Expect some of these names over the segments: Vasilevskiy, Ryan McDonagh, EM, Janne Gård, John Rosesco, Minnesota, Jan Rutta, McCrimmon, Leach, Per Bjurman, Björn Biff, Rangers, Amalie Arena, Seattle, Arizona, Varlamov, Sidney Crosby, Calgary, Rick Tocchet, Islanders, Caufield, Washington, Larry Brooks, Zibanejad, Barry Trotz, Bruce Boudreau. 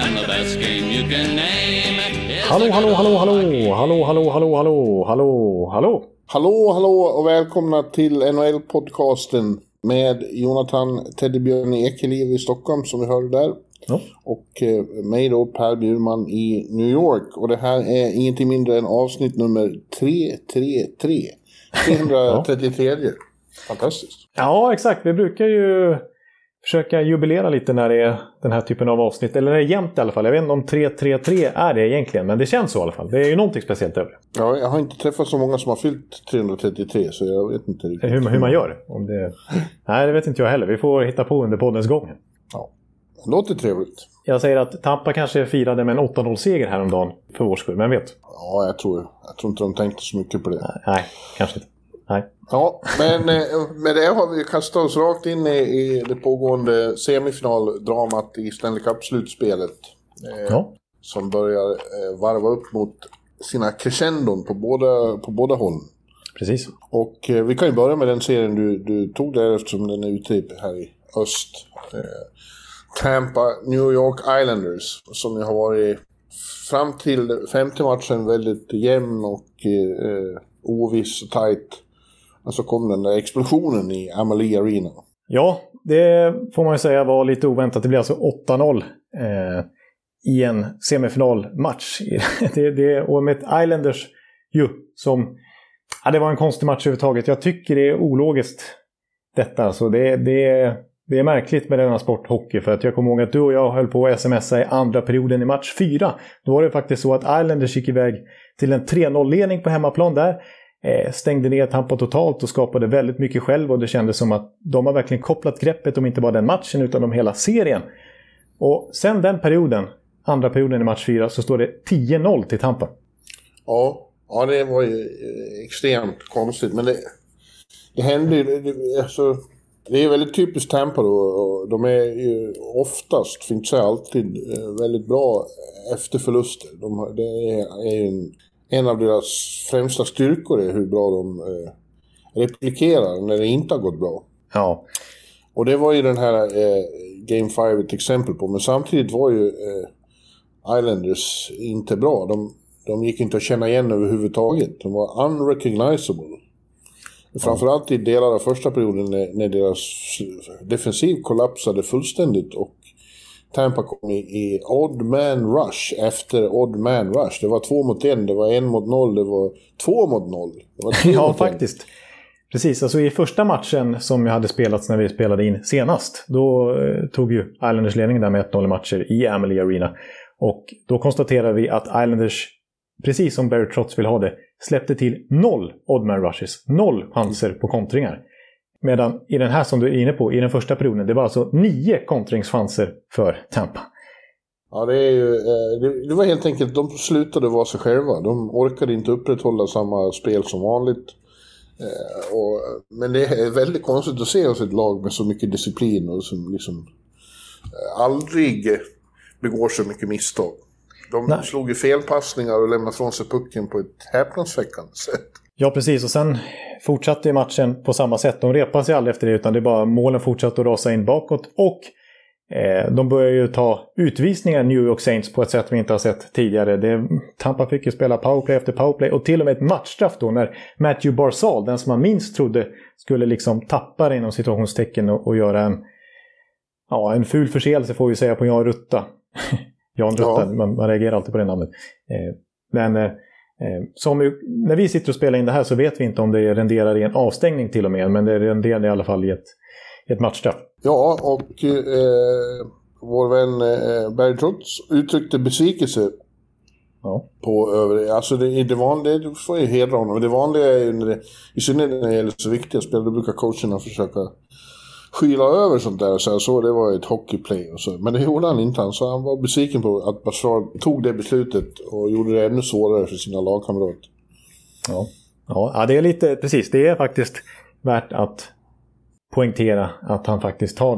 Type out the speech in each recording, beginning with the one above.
And the best game you can name is the good old hockey game. Hallå, hallå, hallå, hallå, hallå, hallå, hallå, hallå. Hallå, hallå och välkomna till NHL-podcasten med Jonathan Teddybjörn Ekeliv i Stockholm som vi hörde där. Ja. Och mig då, Per Bjurman i New York. Och det här är ingenting mindre än avsnitt nummer 333. 333. Fantastiskt. Ja, exakt. Vi brukar ju försöka jubilera lite när det är den här typen av avsnitt. Eller när det är jämnt i alla fall. Jag vet inte om 333 är det egentligen, men det känns så i alla fall. Det är ju någonting speciellt över det. Ja, jag har inte träffat så många som har fyllt 333, så jag vet inte riktigt hur man gör. Om det... Nej, det vet inte jag heller. Vi får hitta på under poddens gång. Ja. Det låter trevligt. Jag säger att Tampa kanske firade med en 8-0-seger häromdagen för vår skull, men vet. Ja, jag tror inte de tänkte så mycket på det. Nej, kanske inte. Nej. Ja, men med det har vi kastat oss rakt in i det pågående semifinaldramat i Stanley Cup-slutspelet. Ja. Som börjar varva upp mot sina crescendon på båda håll. Precis. Och vi kan ju börja med den serien du tog där eftersom den är ute här i öst. Tampa, New York Islanders, som har varit fram till femte matchen väldigt jämn och oviss och tajt. Och så kom den där explosionen i Amalie Arena. Ja, det får man ju säga var lite oväntat. Det blir alltså 8-0 i en semifinalmatch. Och med Islanders ju som... Ja, det var en konstig match överhuvudtaget. Jag tycker det är ologiskt detta. Så det är märkligt med denna sporthockey, för att jag kommer ihåg att du och jag höll på att smsa i andra perioden i match 4. Då var det faktiskt så att Islanders gick iväg till en 3-0-ledning på hemmaplan där. Stängde ner Tampa totalt och skapade väldigt mycket själv, och det kändes som att de har verkligen kopplat greppet om inte bara den matchen utan om hela serien. Och sen den perioden, andra perioden i match 4, så står det 10-0 till Tampa. Ja, det var ju extremt konstigt, men det hände ju... Alltså... Det är väldigt typiskt Tampa då, och de är ju oftast, för inte säga alltid, väldigt bra efter förluster. Det är en av deras främsta styrkor är hur bra de replikerar när det inte har gått bra. Ja. Och det var ju den här Game 5 ett exempel på, men samtidigt var ju Islanders inte bra. De gick inte att känna igen överhuvudtaget. De var unrecognizable. Framförallt i delar av första perioden när deras defensiv kollapsade fullständigt och Tampa kom i odd man rush efter odd man rush. Det var 2 mot 1, det var 1 mot 0, det var 2 mot 0. Det var 3 ja, faktiskt. Precis, alltså i första matchen som jag hade spelats när vi spelade in senast, då tog ju Islanders ledningen där med 1-0 matcher i Amalie Arena. Och då konstaterade vi att Islanders, precis som Barry Trotz vill ha det, släppte till 0 oddman rushes, 0 chanser på kontringar. Medan i den här som du är inne på, i den första perioden, det var alltså 9 kontringschanser för Tampa. Ja, det är ju, det var helt enkelt, de slutade vara sig själva. De orkade inte upprätthålla samma spel som vanligt. Men det är väldigt konstigt att se oss ett lag med så mycket disciplin och som liksom aldrig begår så mycket misstag. De slog ju felpassningar och lämnade från sig pucken på ett häpnadsväckande sätt. Ja, precis. Och sen fortsatte matchen på samma sätt. De repade sig aldrig efter det, utan det bara målen fortsatte att rasa in bakåt. Och de började ju ta utvisningar New York Saints på ett sätt vi inte har sett tidigare. Tampa fick ju spela powerplay efter powerplay. Och till och med ett matchstraff då när Matthew Barzal, den som man minst trodde skulle liksom tappa det inom situationstecken och göra en ful förseelse, får vi säga, på Jan Rutta. Jan Rutta, ja. Man reagerar alltid på det namnet. Men som, när vi sitter och spelar in det här så vet vi inte om det renderar i en avstängning till och med. Men det renderar i alla fall i ett matchstraff. Ja, och vår vän Barry Trotz uttryckte besvikelse på övriga. Alltså det vanliga, du får ju hedra honom. Det vanliga är ju, i synnerhet när det gäller så viktiga spel, då brukar coacherna försöka skyla över sånt där. Så jag såg det var ett hockeyplay och så. Men det gjorde han inte. Så han var besviken på att Bashar tog det beslutet och gjorde det ännu svårare för sina lagkamrater. Ja, det är lite precis. Det är faktiskt värt att poängtera att han faktiskt tar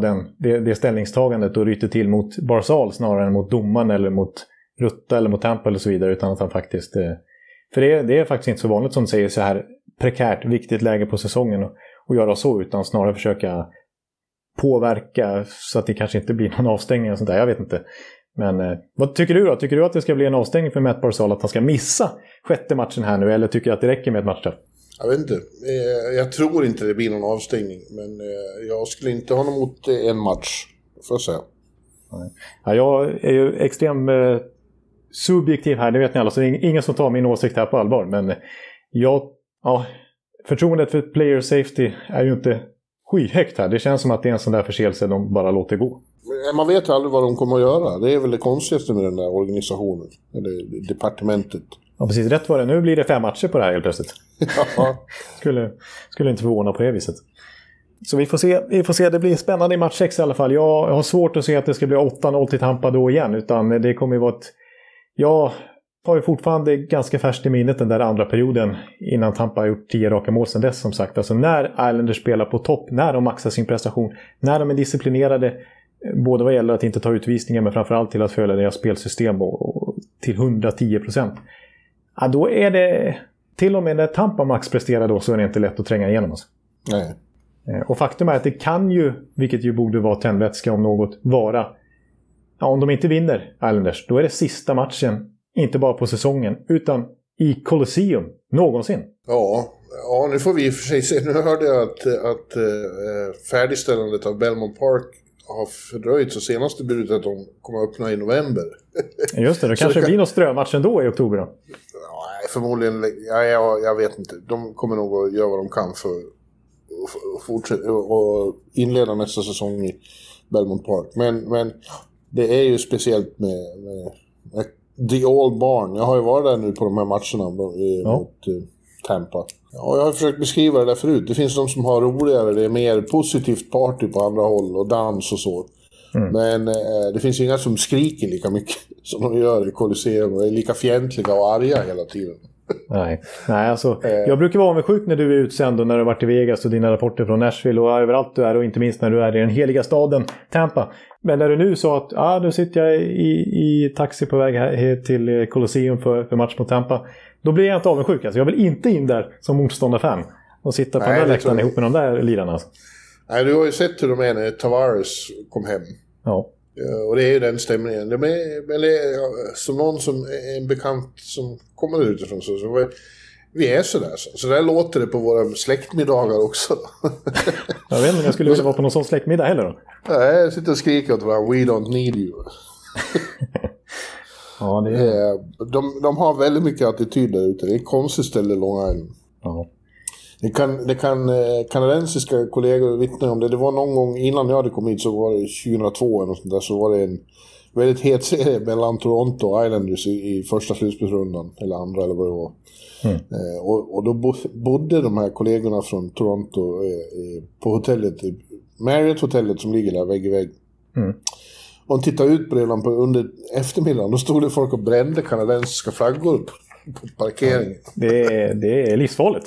det ställningstagandet och ryter till mot Barzal snarare än mot domaren eller mot Rutta eller mot Tampa eller så vidare, utan att han faktiskt, för det är faktiskt inte så vanligt som säger så här prekärt, viktigt läge på säsongen och göra så, utan snarare försöka påverka så att det kanske inte blir någon avstängning eller sånt där, jag vet inte. Men vad tycker du då? Tycker du att det ska bli en avstängning för Matt Barzal, att han ska missa sjätte matchen här nu, eller tycker du att det räcker med ett matchstraff? Jag vet inte. Jag tror inte det blir någon avstängning, men jag skulle inte ha någon emot en match, får jag säga. Ja, jag är ju extremt subjektiv här, det vet ni alla, så det är ingen som tar min åsikt här på allvar, men förtroendet för player safety är ju inte skyhögt här. Det känns som att det är en sån där förseelse de bara låter gå. Man vet aldrig vad de kommer att göra. Det är väl det konstigaste med den där organisationen, eller departementet. Ja, precis. Rätt var det. Nu blir det 5 matcher på det här helt plötsligt. Skulle inte förvåna på det viset. Så vi får se. Det blir spännande i match 6 i alla fall. Jag har svårt att se att det ska bli 8-0 till Tampa då igen, utan det kommer ju vara ett... Jag har ju fortfarande ganska färskt i minnet den där andra perioden innan Tampa har gjort 10 raka mål sedan dess, som sagt. Alltså när Islanders spelar på topp, när de maxar sin prestation, när de är disciplinerade, både vad gäller att inte ta utvisningar men framförallt till att följa deras spelsystem och till 110%. Ja, då är det... Till och med när Tampa max presterar då, så är det inte lätt att tränga igenom oss. Nej. Och faktum är att det kan ju, vilket ju borde vara tändvätska om något, vara... Ja, om de inte vinner Islanders, då är det sista matchen, inte bara på säsongen, utan i Coliseum någonsin. Ja, nu får vi i och för sig se. Nu hörde jag att färdigställandet av Belmont Park har fördröjt, så senaste budet att de kommer att öppna i november. Just det, då kanske det blir någon strömmatch ändå i oktober då. Nej, förmodligen. Jag vet inte. De kommer nog att göra vad de kan för att fortsätta och inleda nästa säsong i Belmont Park. Men det är ju speciellt med The Old Barn. Jag har ju varit där nu på de här matcherna mot Tampa. Ja, jag har försökt beskriva det där förut. Det finns de som har roligare, det är mer positivt party på andra håll och dans och så. Mm. Men det finns ju inga som skriker lika mycket som de gör i Coliseum och är lika fientliga och arga hela tiden. Nej, alltså, jag brukar vara med sjuk när du är utsänd och när du har varit i Vegas och dina rapporter från Nashville och överallt du är, och inte minst när du är i den heliga staden Tampa. Men när du nu sa att nu sitter jag i taxi på väg här till Coliseum för match mot Tampa, då blir jag inte avundsjuk. Alltså, jag vill inte in där som motståndarfan och sitta på den där läktaren ihop med de där lirarna. Alltså. Nej, du har ju sett hur de är när Tavares kom hem. Ja. Och det är ju den stämningen. Som någon som är en bekant som kommer utifrån, så vi är sådär. Så där låter det på våra släktmiddagar också. Jag vet inte om jag skulle vilja vara på någon sån släktmiddag heller då. Nej, jag sitter och skriker åt varandra, we don't need you. Ja, det är... de har väldigt mycket attityd där ute. Det är konstigt ställe Long Island. Ja. Kanadensiska kollegor vittnar om det. Det var någon gång innan jag hade kommit hit, så var det 2002 eller sånt där, så var det en väldigt het serie mellan Toronto och Islanders i första slutspelsrundan eller andra eller vad det var. Mm. Och då bodde de här kollegorna från Toronto på hotellet, Marriott-hotellet som ligger där vägg i vägg. Mm. Och de tittade ut på det under eftermiddagen, då stod det folk och brände kanadensiska flaggor på parkeringen. Det är livsfarligt.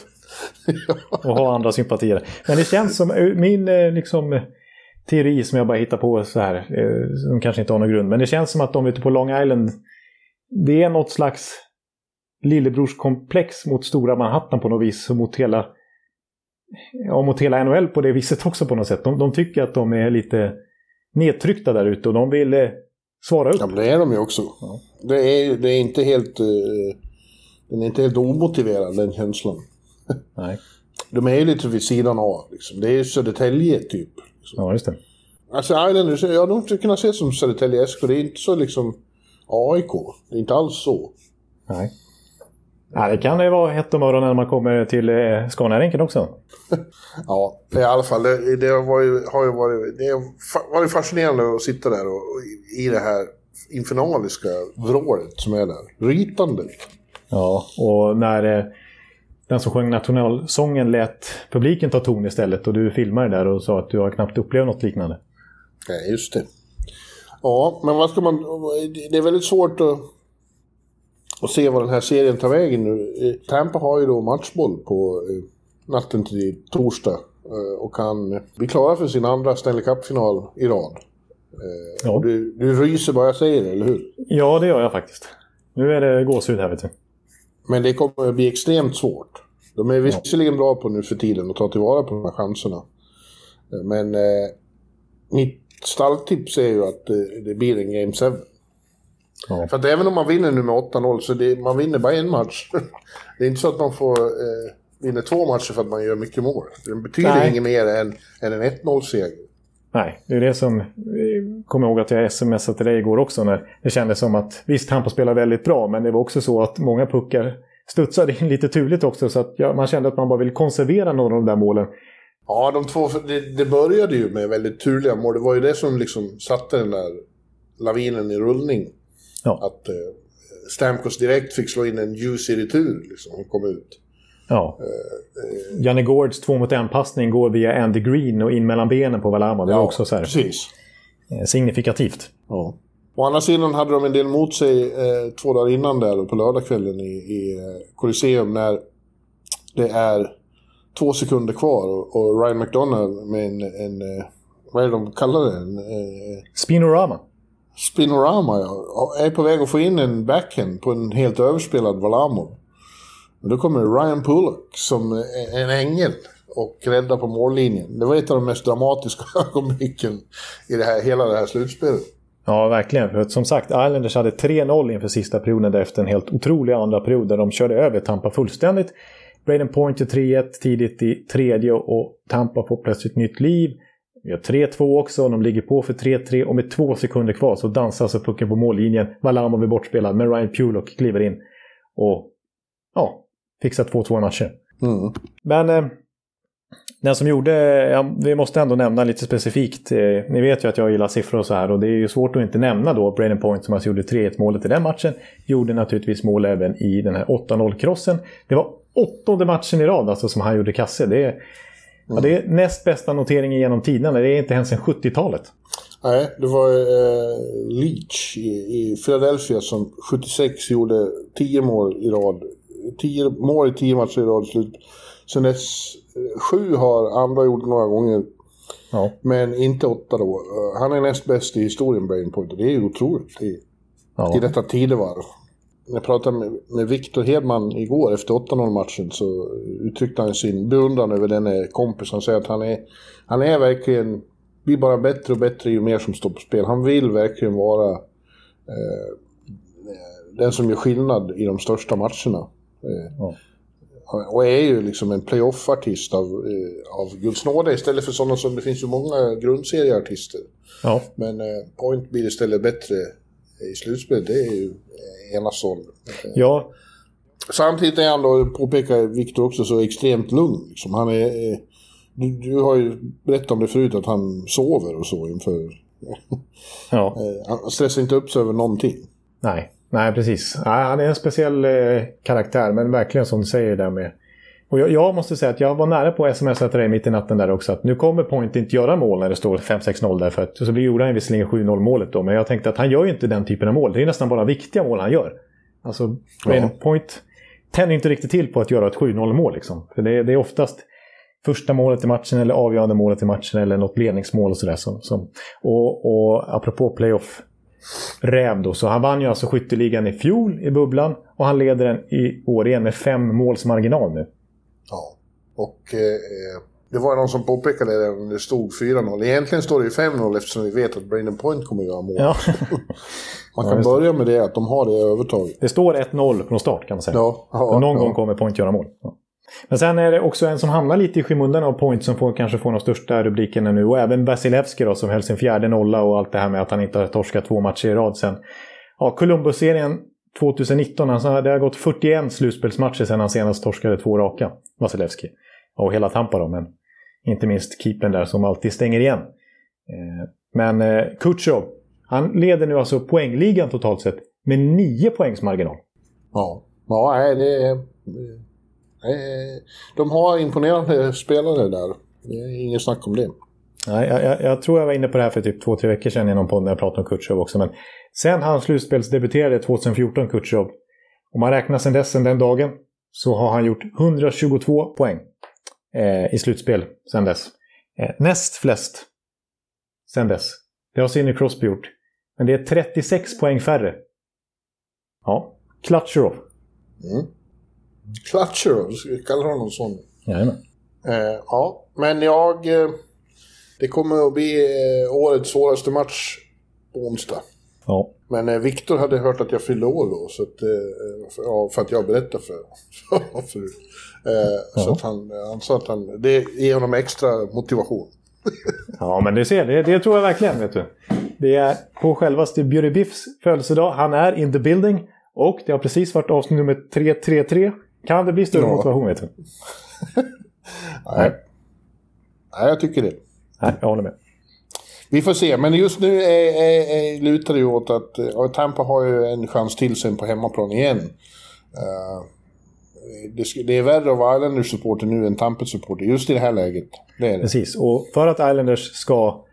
Och ha andra sympatier. Men det känns som min teori som jag bara hittar på så här, som kanske inte har någon grund, men det känns som att de ute på Long Island, det är något slags lillebrorskomplex mot stora Manhattan på något vis, och mot hela NHL på det viset också på något sätt. De tycker att de är lite nedtryckta där ute och de vill svara upp. Ja, men det är de ju också. Ja. Det är inte helt omotiverad, den känslan. Nej. De är ju lite vid sidan av liksom. Det är ju Södertälje typ liksom. Ja, just det. Alltså Islanders, jag har inte kunnat se som Södertälje SK. Det är inte så liksom AIK. Det är inte alls så. Nej. Ja, det kan ju vara hett om morgonen när man kommer till Skåneränken också. Ja, i alla fall. Det har varit fascinerande att sitta där och i det här infernaliska vrålet som är där. Rytandet. Ja, och när... den som sjöng nationalsången lät publiken ta ton istället, och du filmade där och sa att du har knappt upplevt något liknande. Ja, just det. Ja, men vad ska man... Det är väldigt svårt att se vad den här serien tar vägen nu. Tampa har ju då matchboll på natten till torsdag och kan bli klara för sin andra Stanley Cup-final i rad. Ja. Du ryser bara jag säger det, eller hur? Ja, det gör jag faktiskt. Nu är det gåshud här, vet du. Men det kommer att bli extremt svårt. De är visserligen bra på nu för tiden och tar tillvara på de här chanserna. Men mitt stalltips är ju att det blir en Game 7. Ja. För att även om man vinner nu med 8-0 så man vinner bara en match. Det är inte så att man får vinna två matcher för att man gör mycket mål. Det betyder inget mer än en 1-0-seger. Nej, det är det som kommer ihåg att jag smsade till dig igår också, när det kändes som att visst, Tampa spelar väldigt bra, men det var också så att många puckar studsade in lite turligt också, så att man kände att man bara ville konservera några av de där målen. Ja, de två, det började ju med väldigt turliga mål. Det var ju det som liksom satte den där lavinen i rullning. Ja. Att Stamkos direkt fick slå in en juicy retur liksom, och kom ut. Ja. Janne Gårds 2-mot-1-passning går via Andy Green och in mellan benen på Varlamov. Det var också så här signifikativt. Ja. Å andra sidan hade de en del mot sig 2 dagar innan där på lördagskvällen i Coliseum, när det är 2 sekunder kvar och Ryan McDonagh med en vad är de kallar det? Spinorama. Spinorama, ja. Är på väg att få in en backhand på en helt överspelad Varlamov. Då kommer Ryan Pulock som en ängel och räddar på mållinjen. Det var ett av de mest dramatiska ögonblicken i hela det här slutspelet. Ja, verkligen. För som sagt, Islanders hade 3-0 inför sista perioden efter en helt otrolig andra period där de körde över Tampa fullständigt. Brayden Point till 3-1 tidigt i tredje och Tampa får plötsligt nytt liv. Vi har 3-2 också och de ligger på för 3-3 och med 2 sekunder kvar så dansas och pucken på mållinjen. Varlamov är bortspelad, men Ryan Pulock kliver in och fixat 2-2 matcher. Mm. Men den som gjorde... Ja, vi måste ändå nämna lite specifikt. Ni vet ju att jag gillar siffror och så här. Och det är ju svårt att inte nämna då. Brayden Point som alltså gjorde 3-1-målet i den matchen. Gjorde naturligtvis mål även i den här 8-0-krossen. Det var 8:e matchen i rad alltså som han gjorde kasse. Det är näst bästa noteringen genom tiderna. Det är inte ens en 70-talet. Nej, det var Leach i Philadelphia som 76 gjorde 10 mål i rad. 10 mål i 10 matcher i rad slut. Sen dess 7 har andra gjort några gånger. Ja. Men inte 8 då. Han är näst bäst i historien, Brayden Point. Det är ju otroligt i detta tidevarv. När jag pratade med Victor Hedman igår efter 8-0-matchen så uttryckte han sin beundran över den kompis. Han säger att han är verkligen, blir bara bättre och bättre ju mer som står på spel. Han vill verkligen vara den som gör skillnad i de största matcherna. Ja. Och är ju liksom en playoff-artist av gudsnåde istället för sådana som det finns ju många grundserieartister. Ja. Men Point blir istället bättre i slutspel, det är ju ena sån. Ja. Samtidigt är han då, påpekar Victor också, så extremt lugn. Liksom. Han är, du har ju berättat om det förut att han sover och så inför. Ja. Han stressar inte upp sig över någonting. Nej, precis. Ja, han är en speciell karaktär, men verkligen som du säger där med. Och jag måste säga att jag var nära på sms:a till dig mitt i natten där också, att nu kommer Point inte göra mål när det står 5-6-0 där, för att så blir Jordan visserligen 7-0 målet då, men jag tänkte att han gör ju inte den typen av mål. Det är nästan bara viktiga mål han gör. Alltså, Point tänder inte riktigt till på att göra ett 7-0 mål liksom. För det är oftast första målet i matchen eller avgörande målet i matchen eller något ledningsmål och sådär som. Och apropå playoff räv då, så han vann ju alltså skytteligan i fjol i bubblan och han leder den i år igen med 5 målsmarginal nu. Ja, och det var någon som påpekade det när det stod 4-0. Egentligen står det ju 5-0 eftersom vi vet att Brayden Point kommer göra mål. Ja. Man kan börja med det, att de har det övertaget. Det står 1-0 från start kan man säga. Men någon gång kommer Point göra mål. Ja. Men sen är det också en som hamnar lite i skymundan av Point som kanske får de största rubrikerna nu. Och även Vasilevskiy då, som höll sin 4:e nolla och allt det här med att han inte har torskat 2 matcher i rad sen. Ja, Columbus-serien 2019, alltså, det har gått 41 slutspelsmatcher sedan han senast torskade 2 raka, Vasilevskiy. Och hela Tampa då, men inte minst keepern där som alltid stänger igen. Men Kucherov, han leder nu alltså poängligan totalt sett med 9 poängs marginal. Ja, det är... De har imponerande spelare där. Ingen snack om det. Nej, jag tror jag var inne på det här för typ 2-3 veckor sedan i någon podd när jag pratade om Kucherov också. Men sen han slutspelsdebuterade 2014, Kucherov, om man räknar sedan dess, sedan den dagen, så har han gjort 122 poäng i slutspel sedan dess. Näst flest sedan dess. Det har Sidney Crosby gjort. Men det är 36 poäng färre. Ja, Klatcherov. Mm. Klatcherov, kallar honom sån. Jajamän. Ja, men det kommer att bli årets svåraste match på onsdag. Ja. Men Viktor hade hört att jag fyllde år då, så att, för att jag berättade för så att han sa att han, det ger honom extra motivation. Ja, men du ser, det tror jag verkligen, vet du. Det är på självaste Björn Biffs födelsedag. Han är in the building. Och det har precis varit avsnitt nummer 333. Kan det bli större motivation, vet du? Nej. Nej, jag tycker det. Nej, jag håller med. Vi får se, men just nu lutar det ju åt att Tampa har ju en chans till sen på hemmaplan igen. Det är värre att vara Islanders-supporter nu än Tampa-supporter just i det här läget. Det är det. Precis, och för att Islanders ska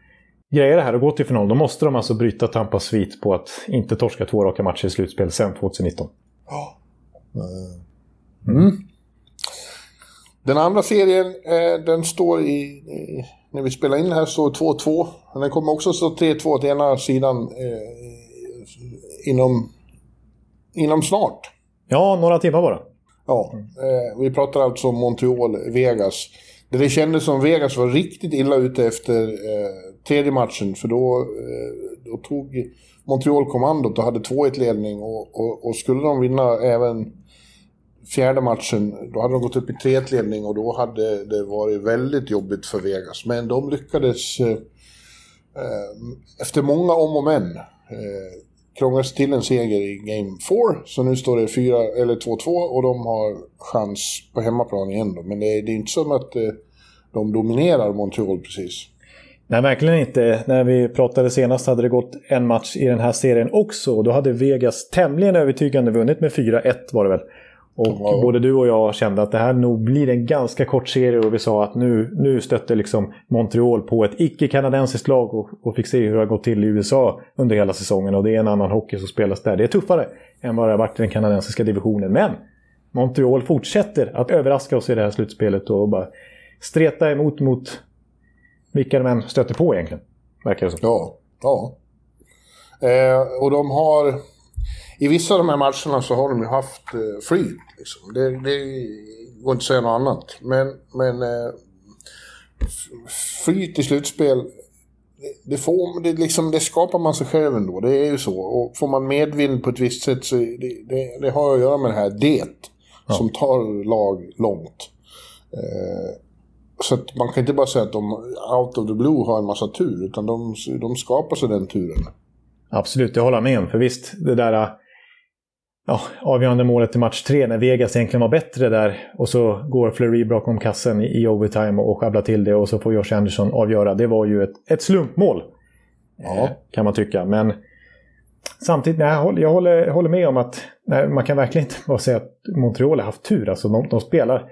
grejer det här och gå till final, då måste de alltså bryta Tampas svit på att inte torska 2 raka matcher i slutspel sen 2019. Ja. Mm. Den andra serien, den står i när vi spelar in det här står 2-2. Den kommer också stå 3-2 åt ena sidan inom snart. Ja, några timmar bara. Ja, vi pratar alltså om Montreal, Vegas. Det kändes som Vegas var riktigt illa ute efter tredje matchen, för då tog Montreal kommandot och hade 2-1-ledning och skulle de vinna även fjärde matchen, då hade de gått upp i 3-1-ledning och då hade det varit väldigt jobbigt för Vegas. Men de lyckades efter många om och men krånglas till en seger i Game 4, så nu står det 2-2 och de har chans på hemmaplan igen då. Men det är inte som att de dominerar Montreal precis. Nej, verkligen inte. När vi pratade senast hade det gått en match i den här serien också, och då hade Vegas tämligen övertygande vunnit med 4-1 var det väl. Och både du och jag kände att det här nog blir en ganska kort serie, och vi sa att nu stötte liksom Montreal på ett icke-kanadensiskt lag och fick se hur det har gått till i USA under hela säsongen, och det är en annan hockey som spelas där. Det är tuffare än vad det har varit i den kanadensiska divisionen, men Montreal fortsätter att överraska oss i det här slutspelet och bara streta emot mot vilka de stöter på egentligen, verkar det som. Ja. Och de har i vissa av de här matcherna så har de ju haft free. Liksom. Det går inte att säga något annat. Men free till slutspel, det skapar man sig själv ändå. Det är ju så. Och får man medvind på ett visst sätt så det har att göra med det här som tar lag långt. Så att man kan inte bara säga att de out of the blue har en massa tur, utan de skapar sig den turen. Absolut, jag håller med om. För visst, det där avgörande målet i match 3 när Vegas egentligen var bättre där, och så går Fleury bakom kassen i overtime och sjabblar till det, och så får Josh Anderson avgöra. Det var ju ett slumpmål, kan man tycka. Men samtidigt, jag håller med om att man kan verkligen inte bara säga att Montreal har haft tur. Alltså, de spelar.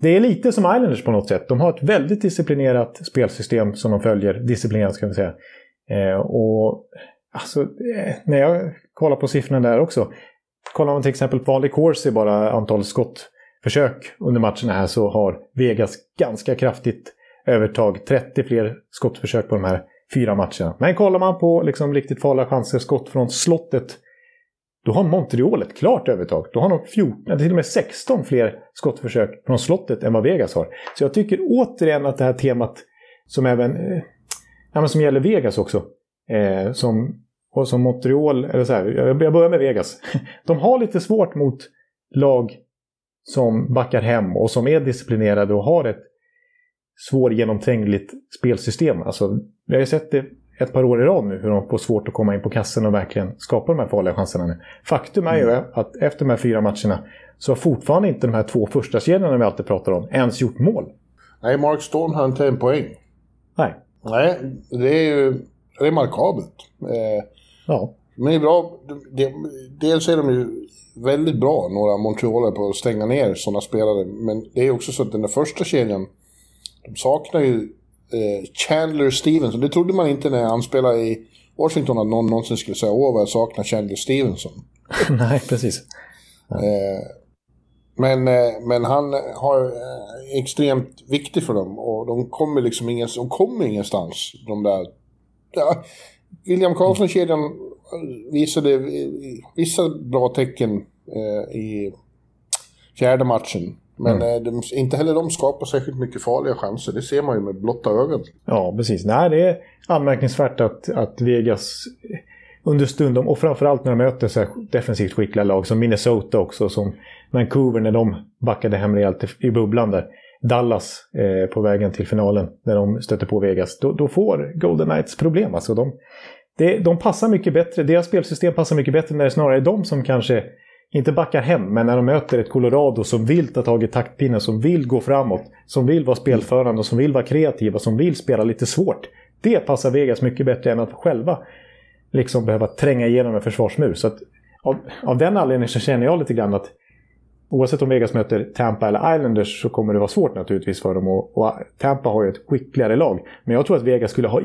Det är lite som Islanders på något sätt. De har ett väldigt disciplinerat spelsystem som de följer. Disciplinerat, ska vi säga. Och alltså, när jag kollar på siffrorna där också, kollar man till exempel på vanlig course i bara antal skottförsök under matcherna här, så har Vegas ganska kraftigt övertag, 30 fler skottförsök på de här 4 matcherna. Men kollar man på liksom riktigt farliga chanser, skott från slottet, då har Montreal ett klart övertag. Då har de 14, till och med 16 fler skottförsök från slottet än vad Vegas har. Så jag tycker återigen att det här temat som även som gäller Vegas också. Som Montreal, eller så här, jag börjar med Vegas. De har lite svårt mot lag som backar hem och som är disciplinerade och har ett svårgenomträngligt spelsystem. Alltså, vi har ju sett det ett par år i rad nu, hur de får svårt att komma in på kassen och verkligen skapa de här farliga chanserna nu. Faktum är ju att efter de här 4 matcherna så har fortfarande inte de här 2 första kedjorna vi alltid pratar om ens gjort mål. Nej, Mark Stone har inte en poäng. Nej. Nej, det är ju remarkabelt. Men det är bra. Dels är de ju väldigt bra, några Montrealer, på att stänga ner sådana spelare. Men det är också så att den där första kedjan, de saknar ju Chandler Stevenson. Det trodde man inte när han spelade i Washington, att någon någonsin skulle säga åh vad jag saknar Chandler Stevenson. Nej, precis. Men han har extremt viktig för dem, och de kommer liksom ingenstans, de där. Ja, William Karlsson-kedjan visade vissa bra tecken i fjärde matchen. Men inte heller de skapar särskilt mycket farliga chanser. Det ser man ju med blotta ögat. Ja, precis. Nej, det är anmärkningsvärt att Vegas understundom, och framförallt när de möter så här defensivt skickliga lag som Minnesota också, som Vancouver när de backade hem rejält i bubblan där. Dallas på vägen till finalen när de stöter på Vegas. Då får Golden Knights problem. Alltså de passar mycket bättre. Deras spelsystem passar mycket bättre när det snarare är de som kanske inte backar hem, men när de möter ett Colorado som vill ta tag i taktpinnen, som vill gå framåt, som vill vara spelförande, som vill vara kreativa, som vill spela lite svårt. Det passar Vegas mycket bättre än att själva liksom behöva tränga igenom en försvarsmur. Så att av den anledningen så känner jag lite grann att oavsett om Vegas möter Tampa eller Islanders så kommer det vara svårt naturligtvis för dem. Och Tampa har ju ett skickligare lag. Men jag tror att Vegas skulle ha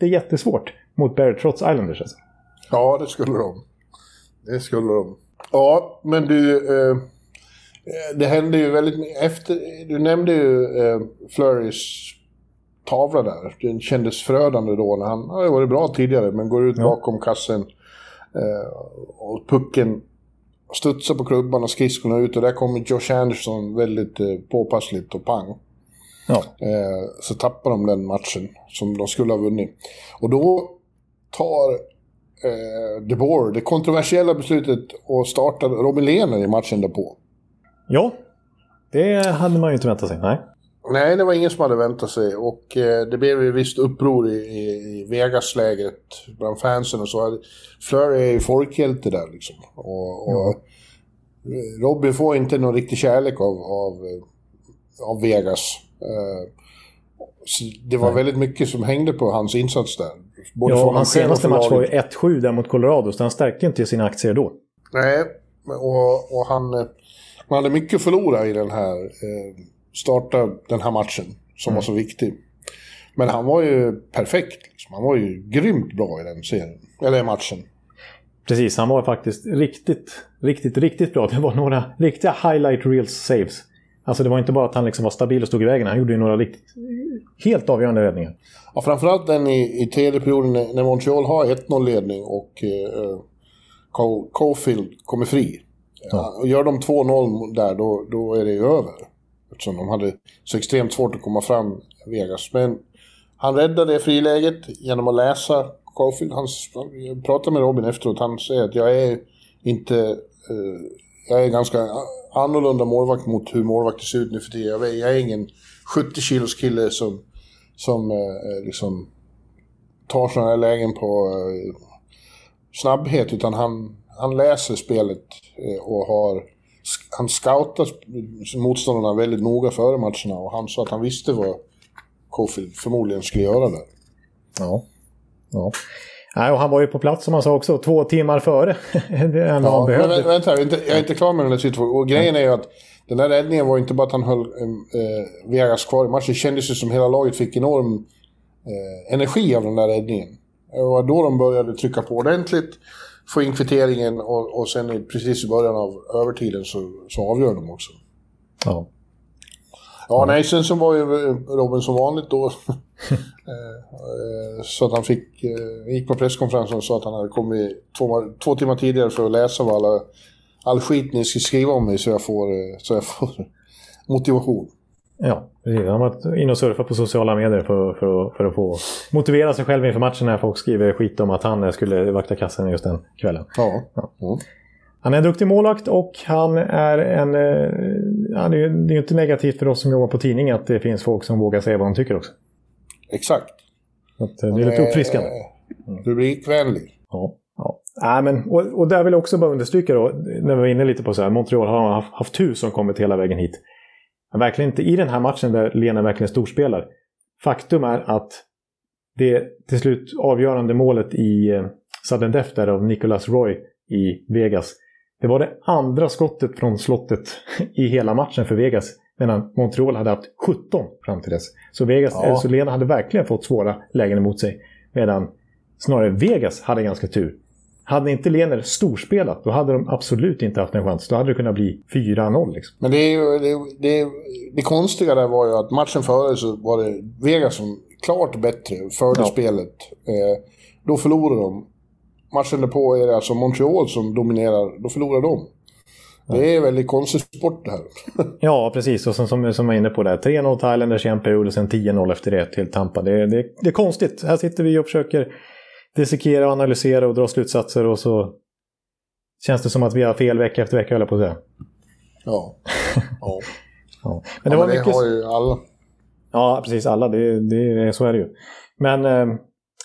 jättesvårt mot Barry Trotz Islanders. Alltså. Ja, det skulle de. Det skulle de. Ja, men du... det hände ju väldigt... du nämnde ju Flurys tavla där. Den kändes förödande då. När han hade varit bra tidigare, men går ut bakom kassen. Och pucken... studsar på klubban och skridskorna ut, och där kommer Josh Anderson väldigt påpassligt och pang. Ja. Så tappar de den matchen som de skulle ha vunnit. Och då tar DeBoer det kontroversiella beslutet och startar Robin Lehner i matchen därpå. Ja, det hade man ju inte väntat sig. Nej, det var ingen som hade väntat sig, och det blev ju visst uppror i Vegas-lägret bland fansen och så. Fleury är ju folkhjälte där liksom, och Robin får inte någon riktig kärlek av Vegas. Så det var väldigt mycket som hängde på hans insats där. Både hans senaste match var ju 1-7 där mot Colorado, så han stärkte inte sina aktier då. Nej, och han hade mycket förlora i den här... starta den här matchen som var så viktig. Men han var ju perfekt. Liksom. Han var ju grymt bra i den serien. Eller i matchen. Precis, han var faktiskt riktigt, riktigt, riktigt bra. Det var några riktiga highlight reels saves. Alltså det var inte bara att han liksom var stabil och stod i vägen. Han gjorde ju några riktigt, helt avgörande räddningar. Ja, framförallt den i tredje perioden när Montreal har 1-0-ledning och Caufield kommer fri. Ja. Gör de 2-0 där, då är det ju över. Eftersom de hade så extremt svårt att komma fram Vegas. Men han räddade det friläget genom att läsa Caufield. Jag pratade med Robin efteråt. Han säger att jag är ganska annorlunda målvakt mot hur målvakter ser ut nu för tiden. Jag är ingen 70 kilos kille som liksom tar sådana här lägen på snabbhet. Utan han läser spelet och han scoutade motståndarna väldigt noga före matcherna, och han sa att han visste vad Caufield förmodligen skulle göra där. Ja. Nej, och han var ju på plats som han sa också 2 timmar före. Han behövde. Men vänta, jag är inte klar med den där situationen. Och grejen är ju att den där räddningen var inte bara att han höll Vegas kvar i matchen. Det kändes ju som hela laget fick enorm energi av den där räddningen. Och då de började trycka på ordentligt, få in kvitteringen, och sen precis i början av övertiden så avgör de också. Ja. Ja, nej, sen så var ju Robin som vanligt då. Så att han gick på presskonferensen och sa att han hade kommit 2 timmar tidigare för att läsa vad all skit ni ska skriva om mig, så jag får motivation. Ja, precis. Han var inne och surfade på sociala medier för att få motivera sig själv inför matchen när folk skriver skit om att han skulle vakta kassen just den kvällen. Ja. Han är en duktig målvakt, och det är ju inte negativt för oss som jobbar på tidning att det finns folk som vågar säga vad de tycker också. Exakt. Att det är lite uppfriskande. Rubrikvänlig. Ja. Nej, men, och där vill jag också bara understryka då, när vi var inne lite på så här, Montreal har haft tur som kommit hela vägen hit. Verkligen inte i den här matchen där Lena verkligen storspelar. Faktum är att det till slut avgörande målet i sudden death där av Nicholas Roy i Vegas. Det var det andra skottet från slottet i hela matchen för Vegas, medan Montreal hade haft 17 fram till dess. Så Vegas hade verkligen fått svåra lägen emot sig, medan snarare Vegas hade ganska tur. Hade inte Lehner storspelat, då hade de absolut inte haft en chans. Då hade det kunnat bli 4-0. Liksom. Men det konstiga där var ju att matchen före så var det Vegas som klart bättre förde spelet. Då förlorade de. Matchen därpå är det alltså Montreal som dominerar. Då förlorar de. Det är väldigt konstig sport det här. Ja, precis. Och sen, som jag var inne på där, 3-0 till Islanders i en period och sen 10-0 efter det till Tampa. Det är konstigt. Här sitter vi och försöker dissekera och analysera och dra slutsatser, och så känns det som att vi har fel vecka efter vecka, eller på det. Ja. Ja. Ja. Men det var mycket... har ju alla. Ja, precis, alla. Det är så är det ju. Men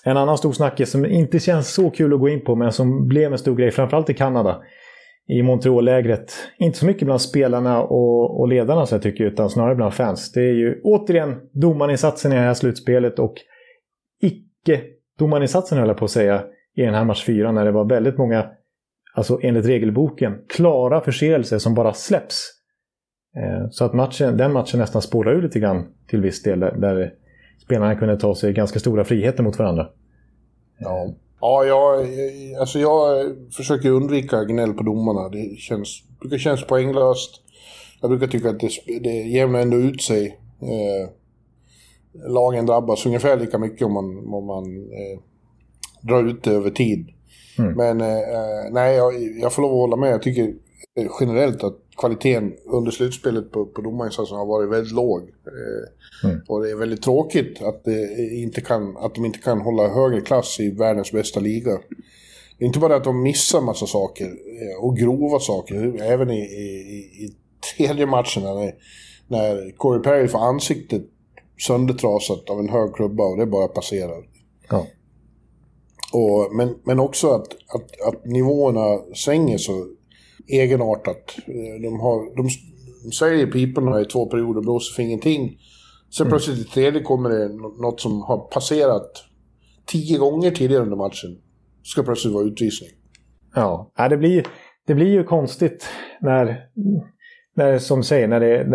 en annan stor snackis som inte känns så kul att gå in på, men som blev en stor grej, framförallt i Kanada, i Montreal-lägret. Inte så mycket bland spelarna och ledarna, så jag tycker, utan snarare bland fans. Det är ju återigen domarinsatsen i det här slutspelet, och icke domarinsatsen, höll jag på att säga, i den här match 4, när det var väldigt många, alltså enligt regelboken, klara förseelser som bara släpps. Så att den matchen nästan spårar ur lite grann till viss del, där spelarna kunde ta sig ganska stora friheter mot varandra. Ja. Ja, jag försöker undvika gnäll på domarna. Det brukar kännas poänglöst. Jag brukar tycka att det jämnar ändå ut sig. Lagen drabbas ungefär lika mycket om man drar ut det över tid. Mm. Men nej, jag får lov att hålla med. Jag tycker generellt att kvaliteten under slutspelet på domarinsatsen har varit väldigt låg. Och det är väldigt tråkigt att de inte kan hålla högre klass i världens bästa liga. Inte bara att de missar massa saker och grova saker, även i tredje matchen när Corey Perry får ansiktet söndertrasat av en hög klubba och det bara passerar. Ja. Men också att nivåerna svänger så egenartat. De säger piporna i två perioder, blåser för ingenting. Sen plötsligt i tredje kommer det något som har passerat 10 gånger tidigare under matchen. Ska plötsligt vara utvisning. Ja, det blir ju konstigt när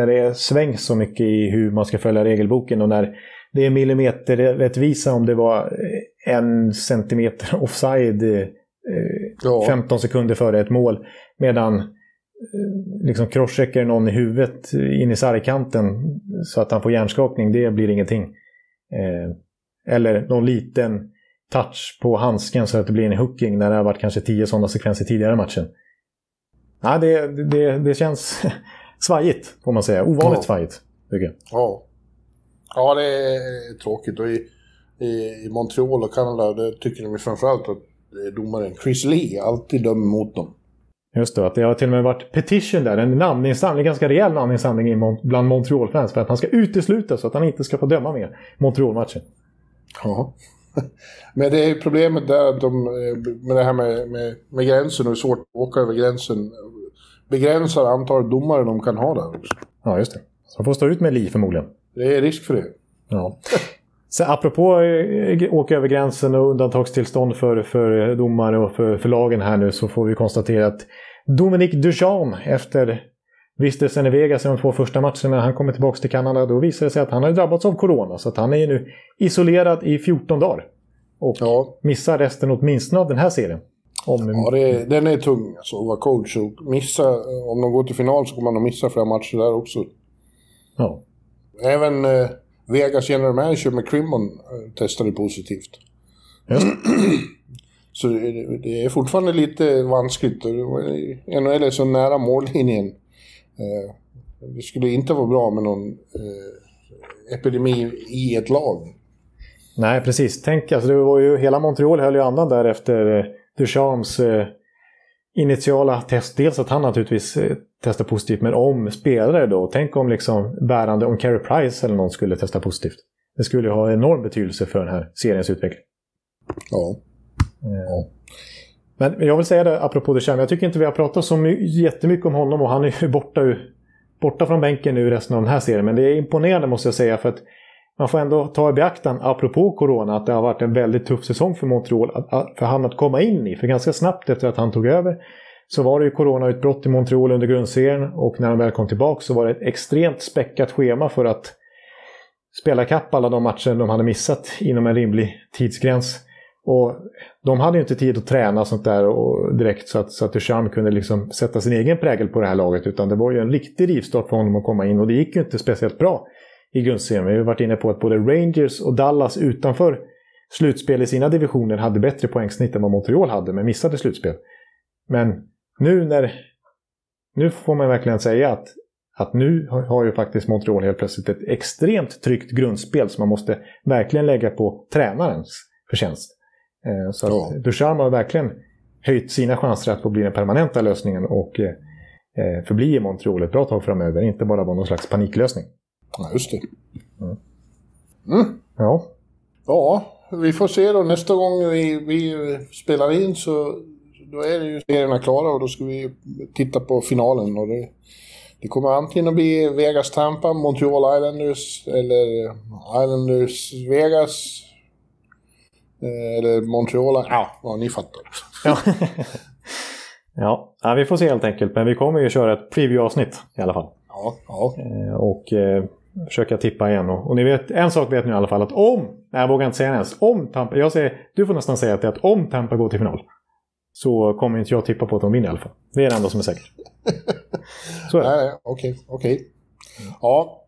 det svängs så mycket i hur man ska följa regelboken, och när det är millimeterrättvisa, om det var 1 centimeter offside 15 sekunder före ett mål, medan liksom crosscheckar någon i huvudet in i sargkanten så att han får hjärnskakning, det blir ingenting. Eller någon liten touch på handsken så att det blir en hooking, när det har varit kanske 10 sådana sekvenser tidigare i matchen. Ja, det känns svajigt, får man säga. Ovanligt svajigt, tycker jag. Ja, det är tråkigt. Och i Montreal och Kanada, det tycker de framförallt att domaren Chris Lee alltid dömer mot dem. Just det, att det har till och med varit petition där, en namninsamling, ganska rejäl namninsamling bland Montreal-fans, för att han ska uteslutas, så att han inte ska få döma mer Montreal-matchen. Ja. Men det är problemet där att med det här med gränsen, och hur svårt att åka över gränsen, begränsar antalet domare de kan ha där också. Ja, just det. Så de får stå ut med liv förmodligen. Det är risk för det. Ja. Så apropå åka över gränsen och undantagstillstånd för domare och för lagen här nu, så får vi konstatera att Dominique Ducharme, efter vistelsen i Vegas i de 2 första matcherna, han kommer tillbaka till Kanada, då visar det sig att han har drabbats av corona, så att han är nu isolerad i 14 dagar och missar resten åtminstone av den här serien. Den är tung, alltså, att vara coach och missa, om de går till final så kommer man att missa flera matcher där också. Ja. Även Vegas general manager McCrimmon testade positivt. Ja. Så det är fortfarande lite vanskligt. NHL är så nära mållinjen. Det skulle inte vara bra med någon epidemi i ett lag. Nej, precis. Tänk, alltså, det var ju, hela Montreal höll ju andan där efter Ducharmes initiala test. Dels att han naturligtvis testar positivt, men om spelare då. Tänk om liksom bärande, om Carey Price eller någon skulle testa positivt. Det skulle ju ha enorm betydelse för den här seriens utveckling. Ja. Ja. Men jag vill säga det apropå Ducharme, jag tycker inte vi har pratat så jättemycket om honom, och han är ju borta från bänken nu resten av den här serien. Men det är imponerande, måste jag säga, för att man får ändå ta i beaktan, apropå corona, att det har varit en väldigt tuff säsong för Montreal för han att komma in i. För ganska snabbt efter att han tog över så var det ju coronautbrott i Montreal under grundserien, och när han väl kom tillbaka så var det ett extremt späckat schema för att spela kapp alla de matcher de hade missat inom en rimlig tidsgräns. Och de hade ju inte tid att träna sånt där och direkt så att Ducharme kunde liksom sätta sin egen prägel på det här laget, utan det var ju en riktig rivstart för honom att komma in, och det gick ju inte speciellt bra i grundserien. Vi har varit inne på att både Rangers och Dallas utanför slutspel i sina divisioner hade bättre poängsnitt än vad Montreal hade, men missade slutspel. Men nu får man verkligen säga att nu har ju faktiskt Montreal helt plötsligt ett extremt tryggt grundspel som man måste verkligen lägga på tränarens förtjänst. Så att Ducharme har verkligen höjt sina chanser att få bli den permanenta lösningen och förbli i Montreal ett bra tag framöver, inte bara vara någon slags paniklösning. Ja, just det. Mm. Mm. Ja, vi får se då. Nästa gång vi spelar in så då är det ju serierna klara, och då ska vi titta på finalen. Och det kommer antingen att bli Vegas Tampa, Montreal Islanders, eller Islanders Vegas, eller Montreal. Ja, ni fattar. Ja, vi får se helt enkelt. Men vi kommer ju köra ett preview-avsnitt i alla fall. Ja. Och försöka tippa igen. Och ni vet, en sak vet ni i alla fall, att jag vågar inte säga ens, om Tampa, jag säger, du får nästan säga att om Tampa går till final så kommer inte jag tippa på att de vinner i alla fall. Det är det enda som är säkert. Så är det. Nej, okej. Ja,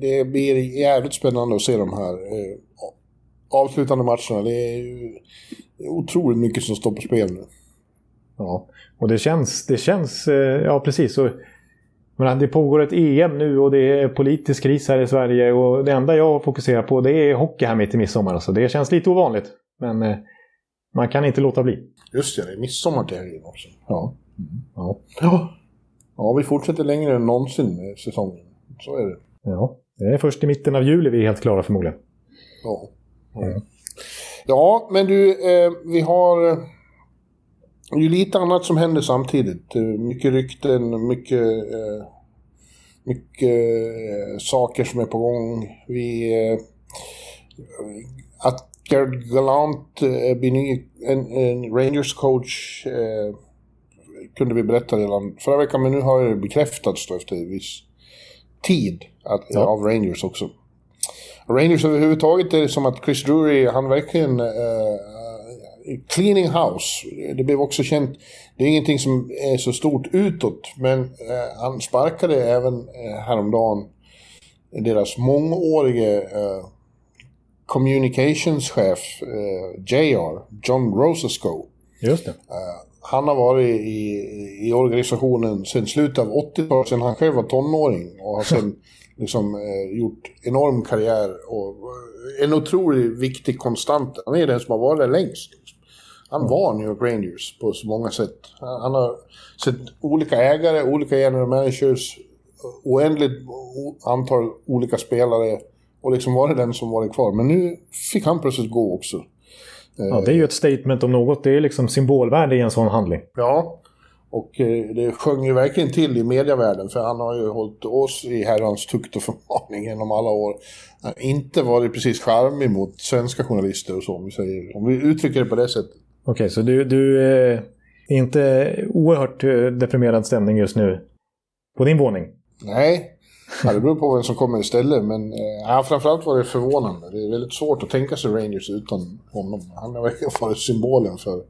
det blir jävligt spännande att se de här avslutande matcherna. Det är ju otroligt mycket som står på spel nu. Ja, och det känns ja precis. Så, men det pågår ett EM nu och det är politisk kris här i Sverige, och det enda jag fokuserar på det är hockey här mitt i midsommar. Alltså. Det känns lite ovanligt, men man kan inte låta bli. Just det, det är midsommar till helgen också. Ja, vi fortsätter längre än någonsin med säsongen. Så är det. Ja, det är först i mitten av juli vi är helt klara förmodligen. Ja, men du, vi har ju lite annat som händer samtidigt. Mycket rykten, mycket saker som är på gång. Att Gerd Gallant blir ny en Rangers-coach kunde vi berätta redan förra veckan, men nu har det bekräftats då efter en viss tid av Rangers också. Rangers överhuvudtaget är det som att Chris Drury, han verkligen cleaning house. Det blev också känt, det är ingenting som är så stort utåt, men han sparkade även häromdagen deras mångårige communicationschef JR, John Rosesco. Just det. Han har varit i organisationen sedan slutet av 80-talet, sedan han själv var tonåring, och har sedan liksom gjort enorm karriär och en otroligt viktig konstant. Han är den som har varit där längst. Han var New York Rangers på så många sätt. Han har sett olika ägare, olika general managers, oändligt antal olika spelare, och liksom var det den som var kvar. Men nu fick han plötsligt gå också. Ja, det är ju ett statement om något. Det är liksom symbolvärde i en sån handling. Ja, och det sjöng ju verkligen till i medievärlden. För han har ju hållit oss i herrans tukt och förmaning genom alla år. Han har inte varit precis charmig mot svenska journalister och så, om vi uttrycker det på det sättet. Okej, så du är inte oerhört deprimerad stämning just nu på din våning? Nej. Ja, det beror på vem som kommer istället, men framförallt var det förvånande. Det är väldigt svårt att tänka sig Rangers utan honom. Han har verkligen varit symbolen för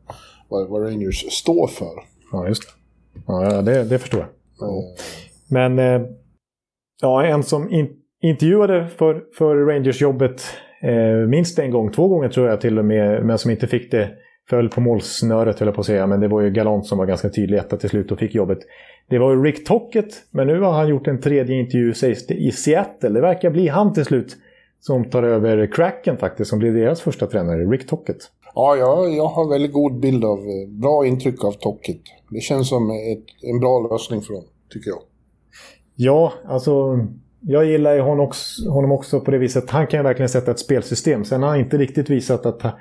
vad Rangers står för. Ja, just det. Ja, det förstår jag. Mm. Men en som intervjuade för Rangers-jobbet minst en gång, 2 gånger tror jag till och med, men som inte fick det, föll på målsnöret höll jag på att säga, men det var ju Gallant som var ganska tydlig att till slut och fick jobbet. Det var ju Rick Tocchet, men nu har han gjort en 3:e intervju i Seattle. Det verkar bli han till slut som tar över Kraken faktiskt, som blir deras första tränare, Rick Tocchet. Ja, jag har väldigt god bild av, bra intryck av Tocchet. Det känns som en bra lösning för honom, tycker jag. Ja, alltså jag gillar ju honom också på det viset. Han kan ju verkligen sätta ett spelsystem. Sen har han inte riktigt visat att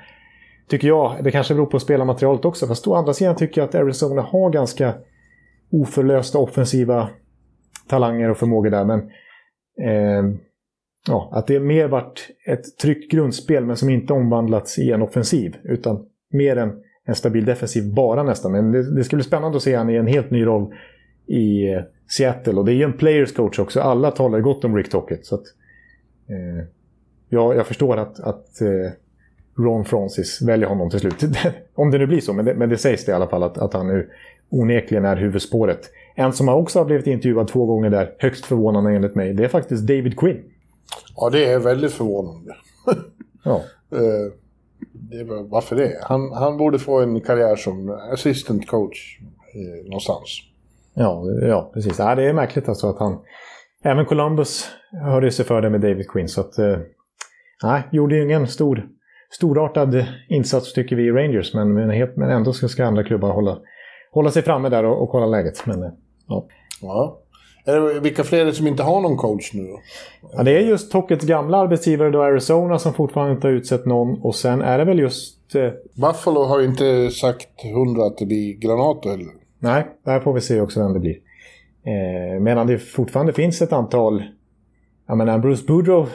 tycker jag, det kanske beror på spelarmaterialet också. Fast å andra sidan tycker jag att Arizona har ganska oförlösta offensiva talanger och förmågor där. Men ja, att det mer varit ett tryggt grundspel men som inte omvandlats i en offensiv utan mer en stabil defensiv bara nästan. Men det ska bli spännande att se han i en helt ny roll i Seattle, och det är ju en players coach också. Alla talar gott om Rick Tocchet, så att, jag förstår att Ron Francis väljer honom till slut. Om det nu blir så, men det sägs det i alla fall att han nu onekligen är huvudspåret. En som också har blivit intervjuad 2 gånger där, högst förvånande enligt mig, det är faktiskt David Quinn. Ja, det är väldigt förvånande. Ja. Det var, varför det? Han borde få en karriär som assistant coach någonstans. Ja, precis. Ja, det är märkligt alltså att han... Även Columbus hörde sig för det med David Quinn, så att... Nej, gjorde ju ingen storartad insats tycker vi i Rangers, men ändå ska andra klubbar hålla sig framme där och kolla läget. Men, ja. Ja. Är det, vilka fler som inte har någon coach nu? Ja, det är just Tocchet's gamla arbetsgivare då, Arizona, som fortfarande inte har utsett någon, och sen är det väl just... Buffalo har inte sagt 100 att det blir granater heller. Nej, där får vi se också vem det blir. Medan det fortfarande finns ett antal... Jag menar, Bruce Boudreau...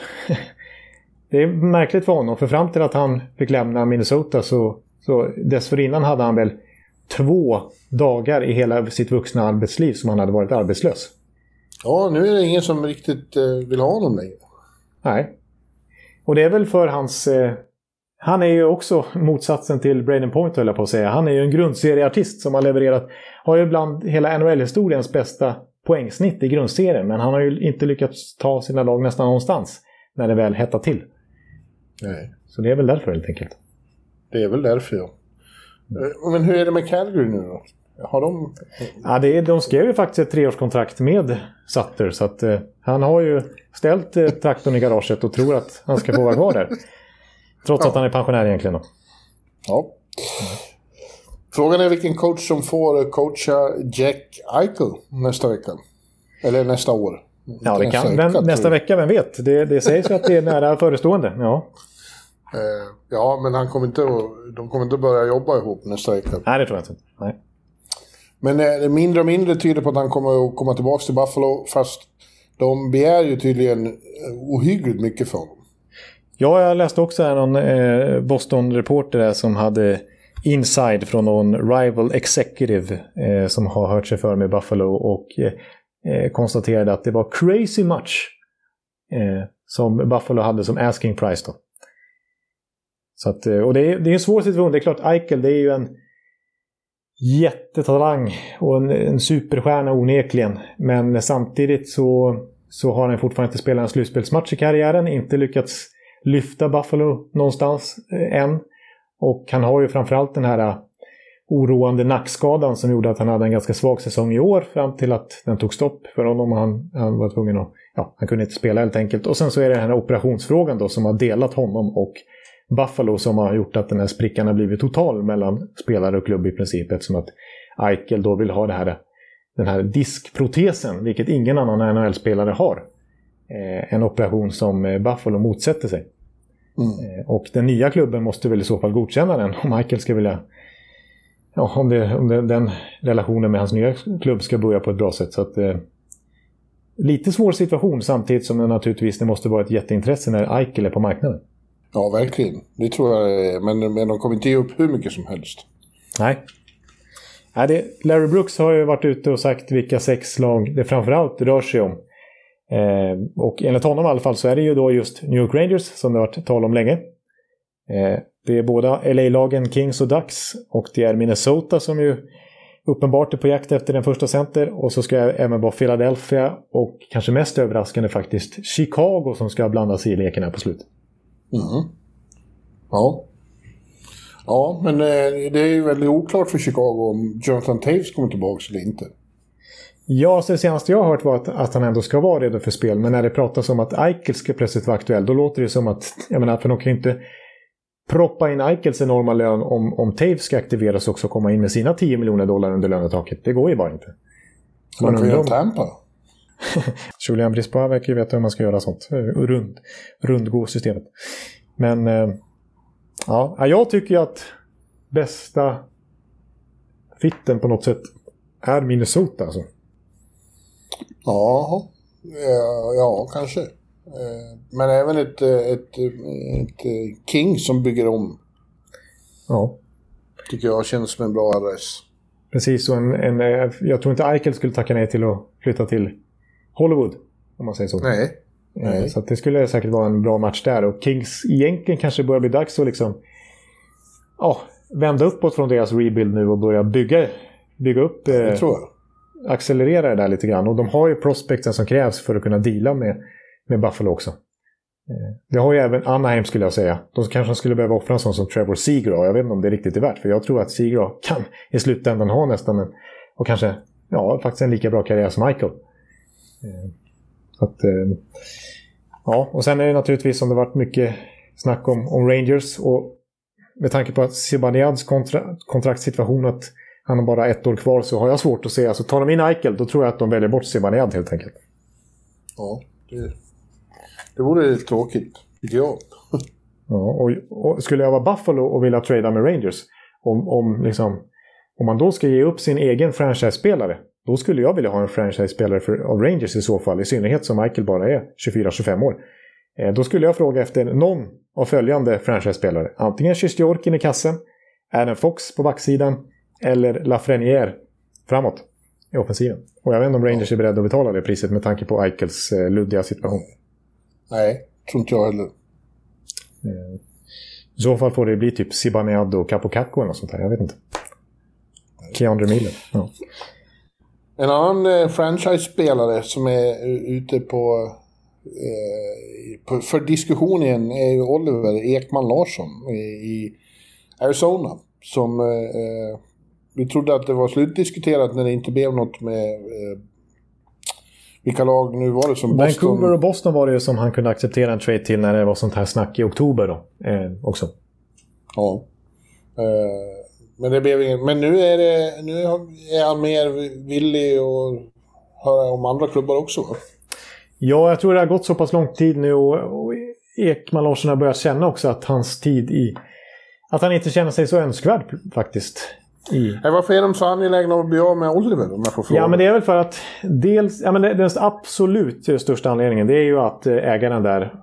Det är märkligt för honom, för fram till att han fick lämna Minnesota så dessförinnan hade han väl 2 dagar i hela sitt vuxna arbetsliv som han hade varit arbetslös. Ja, nu är det ingen som riktigt vill ha honom längre. Nej. Och det är väl för hans... Han är ju också motsatsen till Brayden Point, höll jag på att säga. Han är ju en grundserieartist som har levererat... Har ju bland hela NHL-historiens bästa poängsnitt i grundserien, men han har ju inte lyckats ta sina lag nästan någonstans när det väl hettar till. Nej. Så det är väl därför helt enkelt. Det är väl därför, ja. Men hur är det med Calgary nu då? Har de... Ja, de skrev ju faktiskt ett 3-årskontrakt med Sutter, så att han har ju ställt traktorn i garaget och tror att han ska få vara kvar där. Trots att han är pensionär egentligen då. Ja. Frågan är vilken coach som får coacha Jack Eichel nästa vecka. Eller nästa år. Ja, det kan. Nästa vecka, vem vet? Det sägs ju att det är nära förestående. Ja. Ja, men de kommer inte börja jobba ihop nästa vecka. Nej, det tror jag inte. Nej. Men mindre och mindre tyder på att han kommer att komma tillbaka till Buffalo, fast de begär ju tydligen ohyggligt mycket för honom. Ja, jag läste också här någon Boston-reporter där som hade inside från någon rival executive som har hört sig för med Buffalo och konstaterade att det var crazy much som Buffalo hade som asking price då. Så att, och det är en svår situation. Det är klart, Eichel, det är ju en jättetalang och en superstjärna onekligen, men samtidigt så har han fortfarande inte spelat en slutspelsmatch i karriären, inte lyckats lyfta Buffalo någonstans än, och han har ju framförallt den här oroande nackskadan som gjorde att han hade en ganska svag säsong i år fram till att den tog stopp för honom, och han var tvungen att... Ja, han kunde inte spela helt enkelt. Och sen så är det den här operationsfrågan då som har delat honom och Buffalo, som har gjort att den här sprickan har blivit total mellan spelare och klubb i princip, eftersom att Eichel då vill ha den här diskprotesen, vilket ingen annan NHL-spelare har. En operation som Buffalo motsätter sig. Mm. Och den nya klubben måste väl i så fall godkänna den om Eichel ska vilja... Ja, den relationen med hans nya klubb ska börja på ett bra sätt. Så att, lite svår situation, samtidigt som det naturligtvis måste vara ett jätteintresse när Eichel är på marknaden. Ja, verkligen. Det tror jag. Men de kommer inte ge upp hur mycket som helst. Nej. Larry Brooks har ju varit ute och sagt vilka 6 lag det framförallt rör sig om. Och enligt honom i alla fall så är det ju då just New York Rangers som det har varit tal om länge. Det är båda LA-lagen Kings och Ducks, och det är Minnesota som ju uppenbart är på jakt efter den första center, och så ska jag även vara Philadelphia, och kanske mest överraskande faktiskt Chicago som ska blandas i leken här på slut. Mm. Ja. Ja, men det är ju väldigt oklart för Chicago om Jonathan Taves kommer tillbaka eller inte. Ja, så det senaste jag har hört var att han ändå ska vara redo för spel, men när det pratas om att Eichel ska plötsligt vara aktuell, då låter det som att, jag menar, för de kan ju inte proppa in Eichels enorma lön om Taves ska aktiveras också och komma in med sina $10 miljoner under lönetaket. Det går ju bara inte. Man kan göra Tampa. Julian Brisbois verkar ju veta hur man ska göra sånt. Rundgå systemet. Men ja, jag tycker att bästa fitten på något sätt är Minnesota. Alltså. Ja, kanske. Men även ett King som bygger om. Ja. Tycker jag känns som en bra adress. Precis, och jag tror inte Eichel skulle tacka nej till att flytta till Hollywood, om man säger så. Nej. Nej. Så att det skulle säkert vara en bra match där. Och Kings egentligen kanske börjar bli dags att liksom, vända uppåt från deras rebuild nu och börja bygga upp, det tror jag. Accelerera det där lite grann. Och de har ju prospekten som krävs för att kunna deala med Buffalo också. Det har ju även Anaheim, skulle jag säga. De kanske skulle behöva offra en sån som Trevor Seagraw. Jag vet inte om det är riktigt är värt, för jag tror att Seagraw kan i slutändan ha nästan och kanske faktiskt en lika bra karriär som Eichel. Och sen är det naturligtvis, som det varit mycket snack om Rangers, och med tanke på att Zibanejad kontraktssituation, att han har bara ett år kvar, så har jag svårt att se. Alltså, tar de in Eichel, då tror jag att de väljer bort Zibanejad helt enkelt. Ja, det vore tråkigt. Ja. Ja, och skulle jag vara Buffalo och vilja trada med Rangers, om man då ska ge upp sin egen franchise-spelare, då skulle jag vilja ha en franchise-spelare av Rangers i så fall, i synnerhet som Eichel bara är 24-25 år. Då skulle jag fråga efter någon av följande franchise-spelare. Antingen Chystiorkin i kassen, Adam Fox på backsidan eller Lafrenière framåt i offensiven. Och jag vet inte om Rangers är beredda att betala det priset med tanke på Eichels luddiga situation. Nej, tror inte jag heller. I så fall får det bli typ Zibanejad och Capocacco eller något sånt där, jag vet inte. Keandre Miller, ja. En annan franchise-spelare som är ute på för diskussionen är Oliver Ekman Larsson i Arizona, som vi trodde att det var slutdiskuterat när det inte blev något med vilka lag nu var det som Boston. Vancouver och Boston var det som han kunde acceptera en trade till när det var sånt här snack i oktober då, också. Ja. Men det blev inget. Men nu är han mer villig att höra om andra klubbar också. Ja, jag tror det har gått så pass lång tid nu, och Ekman Larsson har börjat känna också att hans tid i att han inte känner sig så önskvärd faktiskt. Varför är de så angelägna att bli av med Oliver, om jag får fråga? Ja, men det är väl för att den absolut största anledningen, det är ju att ägaren där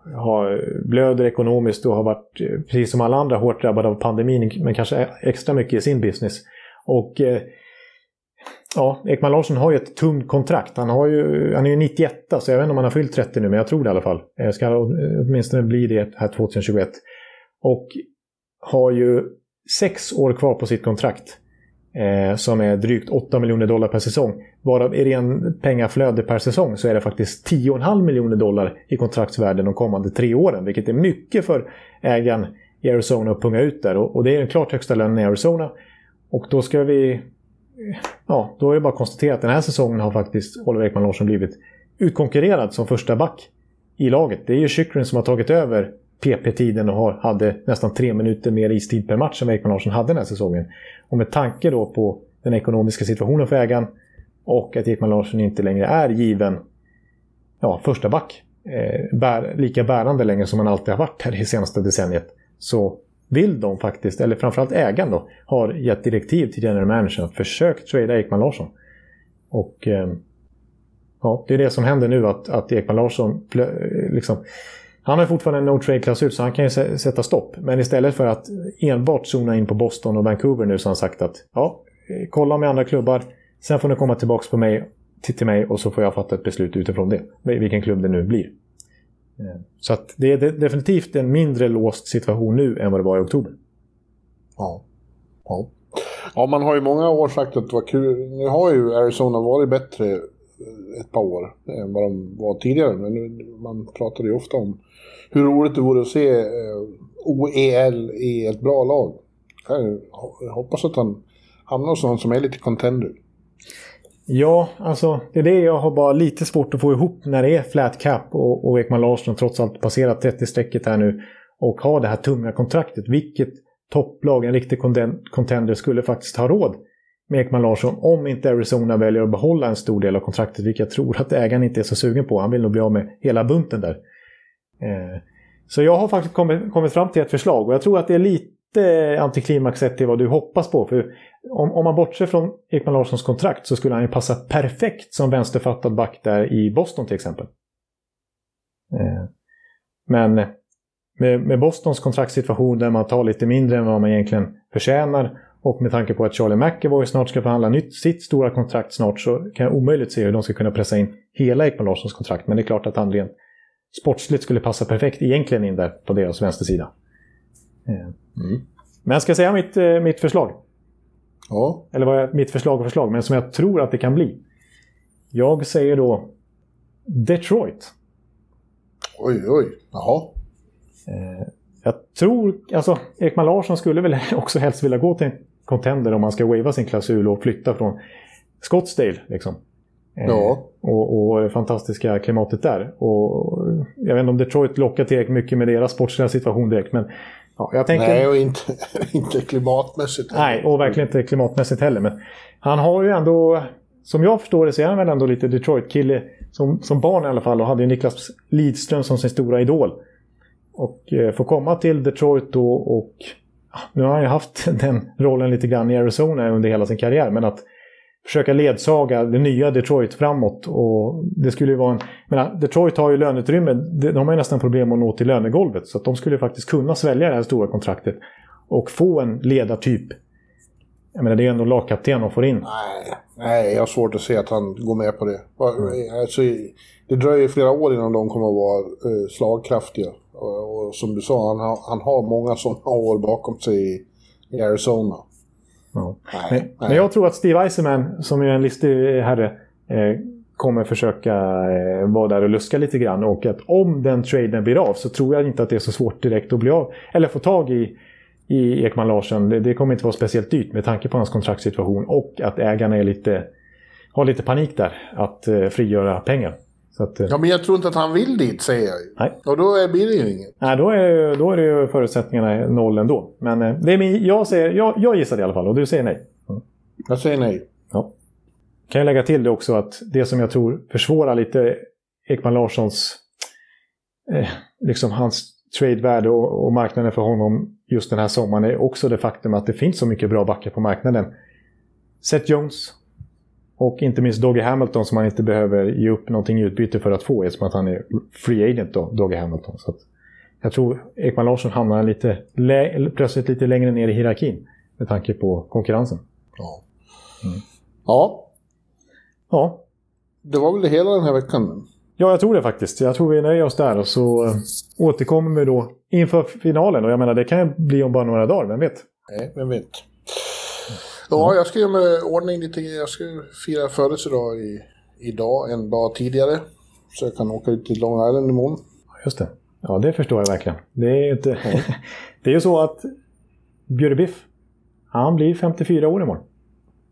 blöder ekonomiskt och har varit, precis som alla andra, hårt drabbad av pandemin, men kanske extra mycket i sin business. Och Ekman Larsson har ju ett tungt kontrakt. Han är ju 91, så jag vet inte om han har fyllt 30 nu, men jag tror det i alla fall. Ska åtminstone bli det här 2021. Och har ju 6 år kvar på sitt kontrakt, som är drygt $8 miljoner per säsong. Varav i ren pengaflöde per säsong så är det faktiskt $10,5 miljoner i kontraktsvärden de kommande 3 åren. Vilket är mycket för ägaren i Arizona att punga ut där. Och det är den klart högsta lönen i Arizona. Och då ska vi... Ja, då är det bara konstaterat att den här säsongen har faktiskt Oliver Ekman Larsson blivit utkonkurrerad som första back i laget. Det är ju Chychrun som har tagit över PP-tiden och hade nästan 3 minuter mer istid per match som Ekman Larsson hade den här säsongen. Och med tanke då på den ekonomiska situationen för ägaren och att Ekman Larsson inte längre är given första back lika bärande längre som han alltid har varit här i senaste decenniet, så vill de faktiskt, eller framförallt ägaren då, har gett direktiv till general manager att försöka trada Ekman Larsson. Och det är det som händer nu, att Ekman Larsson liksom, han har fortfarande en no-trade-klausul, så han kan ju sätta stopp. Men istället för att enbart zona in på Boston och Vancouver nu, så har han sagt att kolla med andra klubbar, sen får ni komma tillbaka till mig, och så får jag fatta ett beslut utifrån det, vilken klubb det nu blir. Så att det är definitivt en mindre låst situation nu än vad det var i oktober. Ja, man har ju många år sagt att det var kul. Nu har ju Arizona varit bättre ett par år än vad de var tidigare. Men man pratade ju ofta om hur roligt det vore att se OEL i ett bra lag. Jag hoppas att han hamnar hos någon som är lite contender. Ja, alltså det är det jag har bara lite svårt att få ihop när det är flat cap och Ekman Larsson trots allt passerat 30-strecket här nu och har det här tunga kontraktet. Vilket topplag, en riktig contender, skulle faktiskt ha råd med Ekman Larsson om inte Arizona väljer att behålla en stor del av kontraktet, vilket jag tror att ägaren inte är så sugen på. Han vill nog bli av med hela bunten där. Så jag har faktiskt kommit fram till ett förslag, och jag tror att det är lite antiklimax till vad du hoppas på. För om man bortser från Ekman Larssons kontrakt så skulle han ju passa perfekt som vänsterfattad back där i Boston till exempel. Men med Bostons kontraktssituation där man tar lite mindre än vad man egentligen förtjänar, och med tanke på att Charlie McAvoy snart ska förhandla nytt sitt stora kontrakt snart, så kan jag omöjligt se hur de ska kunna pressa in hela Ekman Larssons kontrakt. Men det är klart att han rent sportsligt skulle passa perfekt egentligen in där på deras vänstersida. Mm. Men jag ska säga mitt förslag. Ja. Eller vad är mitt förslag, men som jag tror att det kan bli. Jag säger då Detroit. Oj. Jaha. Jag tror, alltså Ekman Larsson skulle väl också helst vilja gå till en contender om man ska wava sin klausul och flytta från Scottsdale liksom. Ja. Och det fantastiska klimatet där. Och jag vet inte om Detroit lockar till mycket med deras sportsliga situation direkt, men ja, jag tänker... Nej, och inte klimatmässigt heller. Nej, och verkligen inte klimatmässigt heller. Men han har ju ändå, som jag förstår det, så är han väl ändå lite Detroit-kille som barn i alla fall, och hade ju Niklas Lidström som sin stora idol. Och få komma till Detroit då, och ja, nu har han ju haft den rollen lite grann i Arizona under hela sin karriär, men att försöka ledsaga det nya Detroit framåt, och det skulle ju vara Detroit har ju löneutrymme, de har ju nästan problem att nå till lönegolvet, så att de skulle faktiskt kunna svälja det här stora kontraktet och få en ledartyp. Jag menar, det är ju ändå lagkapten de får in. Nej, jag har svårt att se att han går med på det. Alltså, det dröjer flera år innan de kommer att vara slagkraftiga. Och som du sa, han har många sådana år bakom sig i Arizona. Ja. Nej. Men jag tror att Steve Eisenman, som är en listig herre, kommer försöka vara där och luska lite grann, och att om den traden blir av så tror jag inte att det är så svårt direkt att bli av eller få tag i Ekman Larsen. Det kommer inte vara speciellt dyrt med tanke på hans kontraktssituation och att ägarna har lite panik där att frigöra pengar. Så att, ja, men jag tror inte att han vill dit, säger jag. Nej. Och då blir det ju inget. Nej, då är det ju förutsättningarna noll ändå. Men det är jag gissar det i alla fall, och du säger nej. Mm. Jag säger nej. Ja. Kan jag lägga till det också, att det som jag tror försvårar lite Ekman Larssons liksom hans tradevärde och marknaden för honom just den här sommaren är också det faktum att det finns så mycket bra backar på marknaden. Seth Jones och inte minst Dougie Hamilton, som man inte behöver ge upp någonting utbyte för att få, eftersom att han är free agent då, Dougie Hamilton. Så att jag tror Ekman Larsson hamnar plötsligt lite längre ner i hierarkin med tanke på konkurrensen. Ja. Mm. Ja. Det var väl det hela den här veckan? Ja, jag tror det faktiskt. Jag tror vi nöjer oss där, och så återkommer vi då inför finalen. Och jag menar, det kan bli om bara några dagar, vem vet? Nej, vem vet. Ja, jag ska göra med ordning lite. Jag ska fira födelsedag idag, en dag tidigare. Så jag kan åka ut till Long Island imorgon. Just det. Ja, det förstår jag verkligen. Det är ju så att Björn Biff, han blir 54 år imorgon.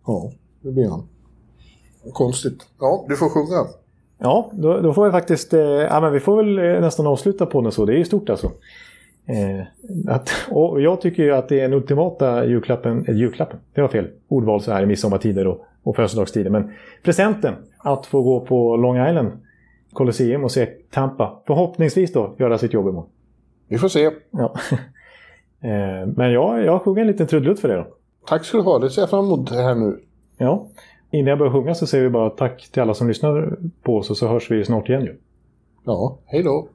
Ja, det blir han. Konstigt. Ja, du får sjunga. Ja, då får vi faktiskt... men vi får väl nästan avsluta på den så. Det är ju stort alltså. Och jag tycker ju att det är en ultimata julklappen, det var fel ordval så här i midsommartider och födelsedagstider, men presenten att få gå på Long Island Coliseum och se Tampa, förhoppningsvis då göra sitt jobb imorgon. Vi får se. Ja. Men jag sjunger en liten trudelutt för det då. Tack ska du ha, det ser jag fram emot här nu. Ja, innan jag börjar sjunga så säger vi bara tack till alla som lyssnar på oss, och så hörs vi snart igen ju. Ja, hej då.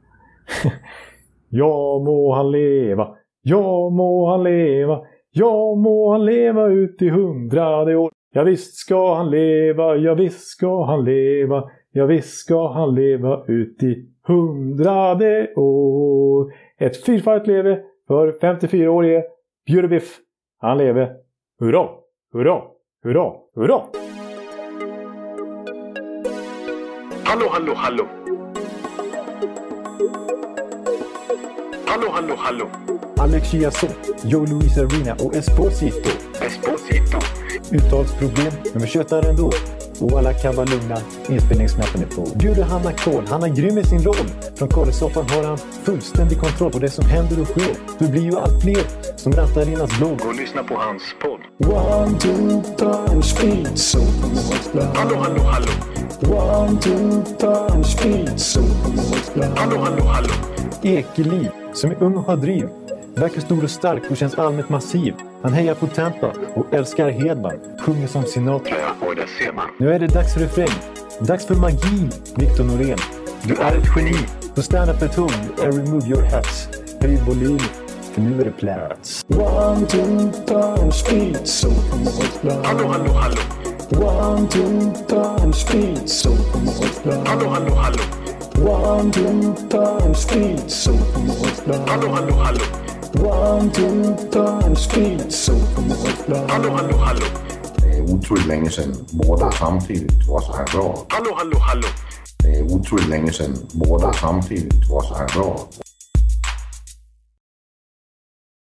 Ja må han leva, ja må han leva, ja må han leva ut i 100 år. Ja visst ska han leva, ja visst ska han leva, ja visst ska han leva ut i 100 år. Ett fyrfalt leve för 54-årige Bjure Biff. Han leve, hurra, hurra, hurra, hurra. Hallå. Hallå. Alex Chiasson, Joe Louis Arena och Esposito. Uttalsproblem, men vi tjötar ändå. Och alla kan vara lugna, inspelningsknappen är på. Bjuder Hanna Kohl, han är grym i sin roll. Från Kållesoffan har han fullständig kontroll på det som händer och sker. Det blir ju allt fler som rattar in hans blogg och lyssnar på hans podd. One, two, times speed, so hallå. One, two, times speed, so hallå. Ekeliv, som är ung och har driv, verkar stor och stark och känns allmänt massiv. Han hejar på Tampa och älskar Hedman, sjunger som Sinatra. Ja, det ser man. Nu är det dags för refräng, dags för magi, Victor Norén. Du är ett geni. Så stand up and tone and remove your hats. Höj volym, för nu är det plats. One, two, times speed, so come on. Hallå, hallå, hallå. One, two, times speed, so come on. Hallå, hallå, hallå. One, two, times speed, so come on. Hallå, hallå, hallå. One, two, times speed, so come on. Hallå, hallå, hallå. Det är otroligt länge sedan båda samtidigt var så här bra. Hallå, hallå, hallå. Det är otroligt länge sedan båda samtidigt var så här bra.